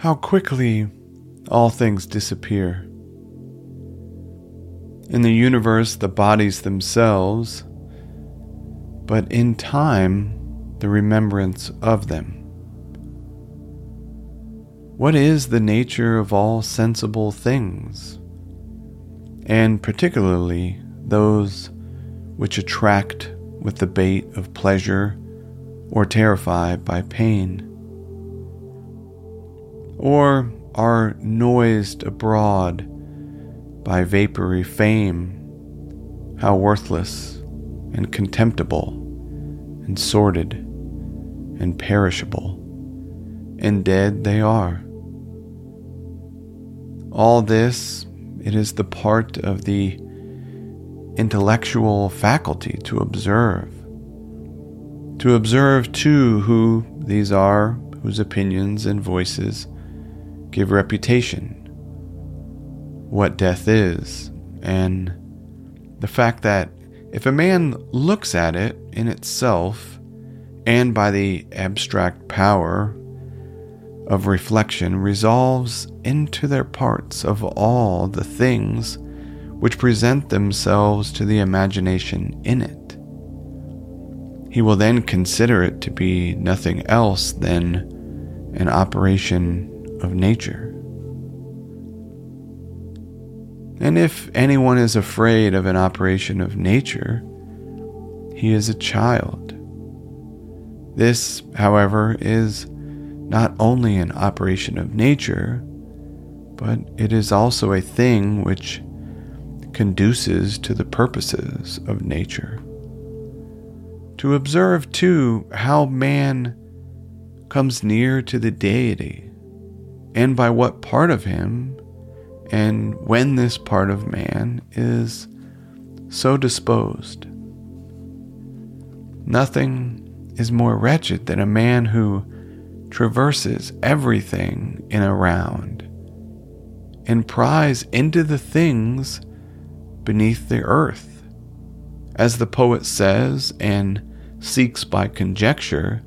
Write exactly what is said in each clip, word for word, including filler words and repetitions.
How quickly all things disappear. In the universe, the bodies themselves, but in time, the remembrance of them. What is the nature of all sensible things, and particularly those which attract with the bait of pleasure or terrify by pain? Or are noised abroad by vapory fame, how worthless and contemptible and sordid and perishable and dead they are. All this, it is the part of the intellectual faculty to observe. To observe, too, who these are, whose opinions and voices give reputation, what death is, and the fact that if a man looks at it in itself and by the abstract power of reflection resolves into their parts of all the things which present themselves to the imagination in it, he will then consider it to be nothing else than an operation of nature. And if anyone is afraid of an operation of nature, he is a child. This, however, is not only an operation of nature, but it is also a thing which conduces to the purposes of nature. To observe, too, how man comes near to the deity, and by what part of him, and when this part of man is so disposed. Nothing is more wretched than a man who traverses everything in a round, and pries into the things beneath the earth, as the poet says, and seeks by conjecture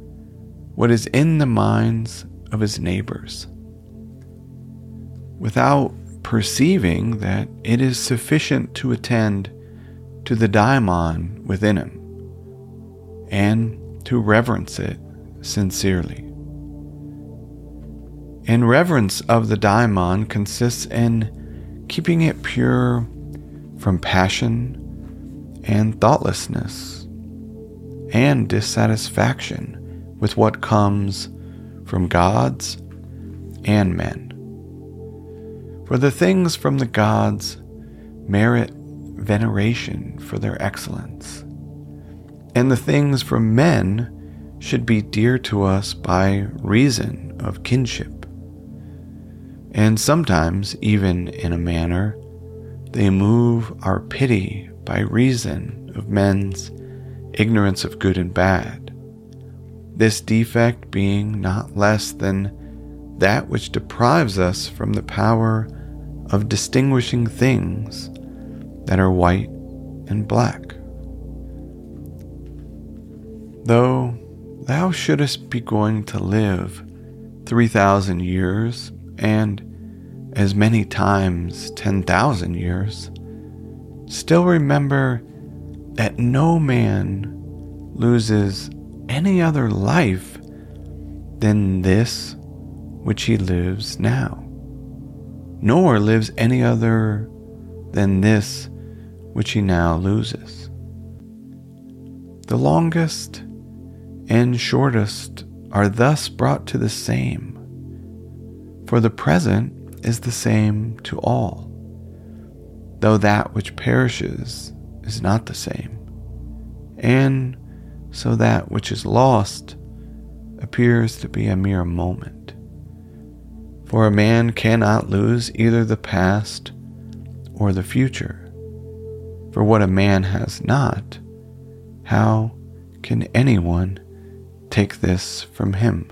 what is in the minds of his neighbors, without perceiving that it is sufficient to attend to the daimon within him, and to reverence it sincerely. And reverence of the daimon consists in keeping it pure from passion and thoughtlessness and dissatisfaction with what comes from gods and men. For the things from the gods merit veneration for their excellence, and the things from men should be dear to us by reason of kinship, and sometimes even in a manner they move our pity by reason of men's ignorance of good and bad, this defect being not less than that which deprives us from the power of distinguishing things that are white and black. Though thou shouldest be going to live three thousand years, and as many times ten thousand years, still remember that no man loses any other life than this which he lives now, nor lives any other than this which he now loses. The longest and shortest are thus brought to the same, for the present is the same to all, though that which perishes is not the same, and so that which is lost appears to be a mere moment. For a man cannot lose either the past or the future. For what a man has not, how can anyone take this from him?